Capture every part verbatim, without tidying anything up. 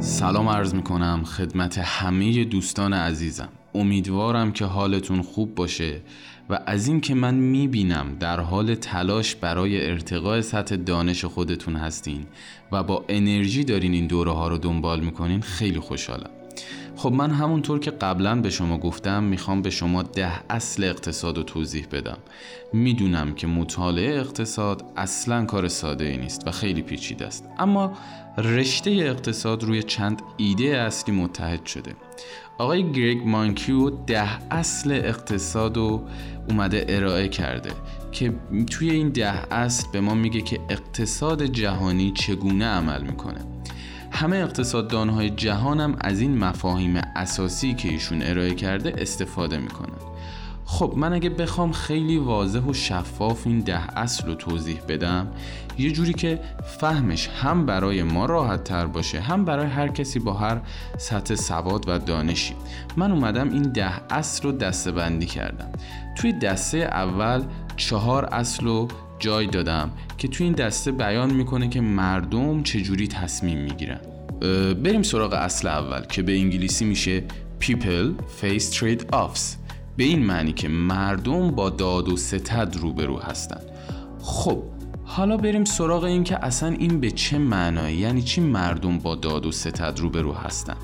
سلام عرض میکنم خدمت همه دوستان عزیزم. امیدوارم که حالتون خوب باشه و از این که من میبینم در حال تلاش برای ارتقاء سطح دانش خودتون هستین و با انرژی دارین این دوره ها رو دنبال میکنین خیلی خوشحالم. خب من همونطور که قبلا به شما گفتم میخوام به شما ده اصل اقتصاد رو توضیح بدم. میدونم که مطالعه اقتصاد اصلا کار ساده ای نیست و خیلی پیچیده است، اما رشته اقتصاد روی چند ایده اصلی متحد شده. آقای گرگ مانکیو ده اصل اقتصاد رو اومده ارائه کرده که توی این ده اصل به ما میگه که اقتصاد جهانی چگونه عمل میکنه. همه اقتصاددان‌های جهان هم از این مفاهیم اساسی که ایشون ارائه کرده استفاده میکنن. خب من اگه بخوام خیلی واضح و شفاف این ده اصل رو توضیح بدم، یه جوری که فهمش هم برای ما راحت تر باشه هم برای هر کسی با هر سطح سواد و دانشی، من اومدم این ده اصل رو دسته بندی کردم. توی دسته اول چهار اصل رو جای دادم که توی این دسته بیان میکنه که مردم چجوری تصمیم میگیرن. بریم سراغ اصل اول که به انگلیسی میشه People face trade-offs، به این معنی که مردم با داد و ستد روبرو هستن. خب حالا بریم سراغ این که اصلا این به چه معنایی، یعنی چی مردم با داد و ستد روبرو هستن.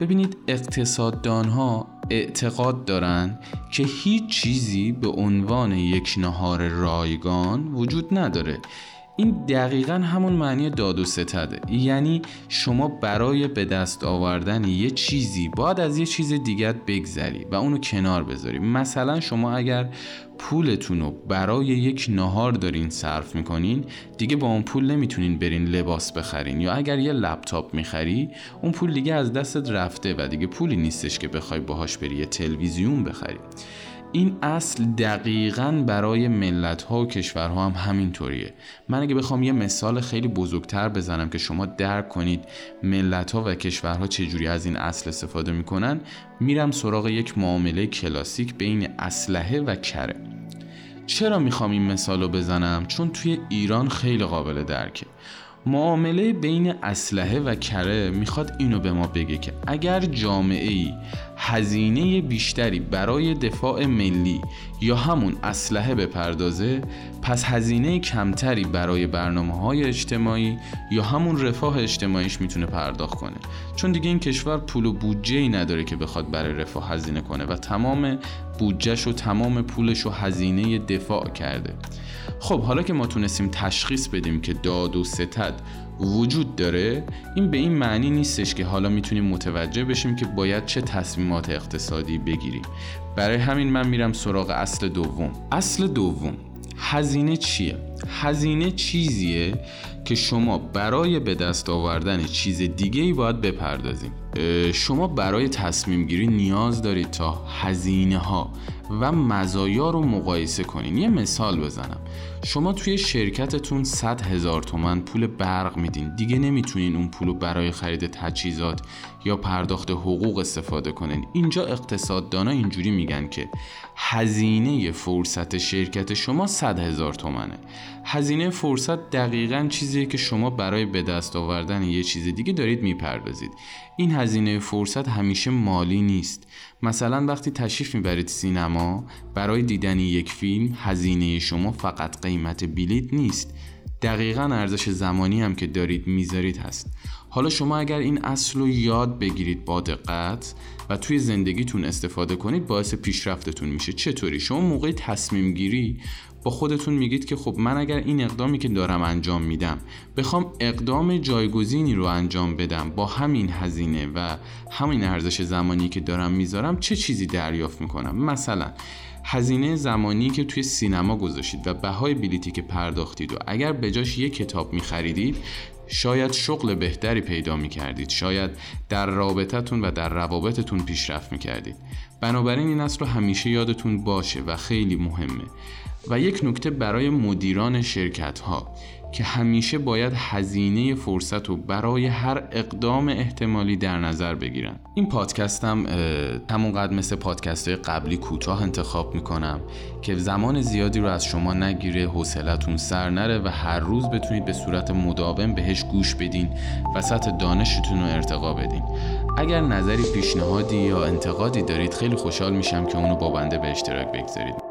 ببینید اقتصاددان ها اعتقاد دارن که هیچ چیزی به عنوان یک نهار رایگان وجود نداره. این دقیقاً همون معنی داد و ستده، یعنی شما برای به دست آوردن یه چیزی باید از یه چیز دیگر بگذری و اونو کنار بذاری. مثلا شما اگر پولتون رو برای یک نهار دارین صرف میکنین، دیگه با اون پول نمیتونین برین لباس بخرین، یا اگر یه لپتاپ میخری اون پول دیگه از دستت رفته و دیگه پولی نیستش که بخوای باهاش بری یه تلویزیون بخری. این اصل دقیقاً برای ملت‌ها و کشورها هم همینطوریه. من اگه بخوام یه مثال خیلی بزرگتر بزنم که شما درک کنید ملت‌ها و کشورها چجوری از این اصل استفاده می‌کنن، میرم سراغ یک معامله کلاسیک بین اسلحه و کره. چرا میخوام این مثال رو بزنم؟ چون توی ایران خیلی قابل درکه. معامله بین اسلحه و کره میخواد اینو به ما بگه که اگر جامعه‌ای هزینه بیشتری برای دفاع ملی یا همون اسلحه بپردازه، پس هزینه کمتری برای برنامه‌های اجتماعی یا همون رفاه اجتماعیش میتونه پرداخت کنه، چون دیگه این کشور پول و بودجه‌ای نداره که بخواد برای رفاه هزینه کنه و تمام بودجه‌ش و تمام پولش رو هزینه دفاع کرده. خب حالا که ما تونستیم تشخیص بدیم که داد و ستد وجود داره، این به این معنی نیستش که حالا میتونیم متوجه بشیم که باید چه تصمیمات اقتصادی بگیریم. برای همین من میرم سراغ اصل دوم. اصل دوم هزینه چیه؟ هزینه چیزیه که شما برای به دست آوردن چیز دیگه‌ای باید بپردازیم. شما برای تصمیم گیری نیاز دارید تا هزینه ها و مزایا رو مقایسه کنین. یه مثال بزنم، شما توی شرکتتون صد هزار تومن پول برق میدین، دیگه نمیتونین اون پول رو برای خرید تجهیزات یا پرداخت حقوق استفاده کنین. اینجا اقتصاددانا اینجوری میگن که هزینه فرصت شرکت شما صد هزار تومنه. هزینه فرصت دقیقاً چیزیه که شما برای به دست آوردن یه چیز دیگه دارید میپردازید. این هزینه فرصت همیشه مالی نیست. مثلا وقتی تشریف میبرید سینما، برای دیدن یک فیلم هزینه شما فقط قیمت بلیت نیست، دقیقاً ارزش زمانی هم که دارید میذارید هست. حالا شما اگر این اصل رو یاد بگیرید با دقت و توی زندگیتون استفاده کنید، باعث پیشرفتتون میشه. چطوری؟ شما موقع تصمیم گیری با خودتون میگید که خب من اگر این اقدامی که دارم انجام میدم بخوام اقدام جایگزینی رو انجام بدم با همین هزینه و همین ارزش زمانی که دارم میذارم، چه چیزی دریافت میکنم. مثلا هزینه زمانی که توی سینما گذاشتید و بهای بلیتی که پرداختید و اگر به جاش یک کتاب میخریدید، شاید شغل بهتری پیدا میکردید، شاید در رابطتون و در روابطتون پیشرفت میکردید. بنابراین این اصل رو همیشه یادتون باشه و خیلی مهمه. و یک نکته برای مدیران شرکت ها، که همیشه باید هزینه فرصت رو برای هر اقدام احتمالی در نظر بگیرن. این پادکستم همونقدر مثل پادکست‌های قبلی کوتاه انتخاب میکنم که زمان زیادی رو از شما نگیره، حوصلتون سر نره و هر روز بتونید به صورت مداوم بهش گوش بدین و سطح دانشتون رو ارتقا بدین. اگر نظری، پیشنهادی یا انتقادی دارید خیلی خوشحال میشم که اونو با بنده به اشتراک بگذارید.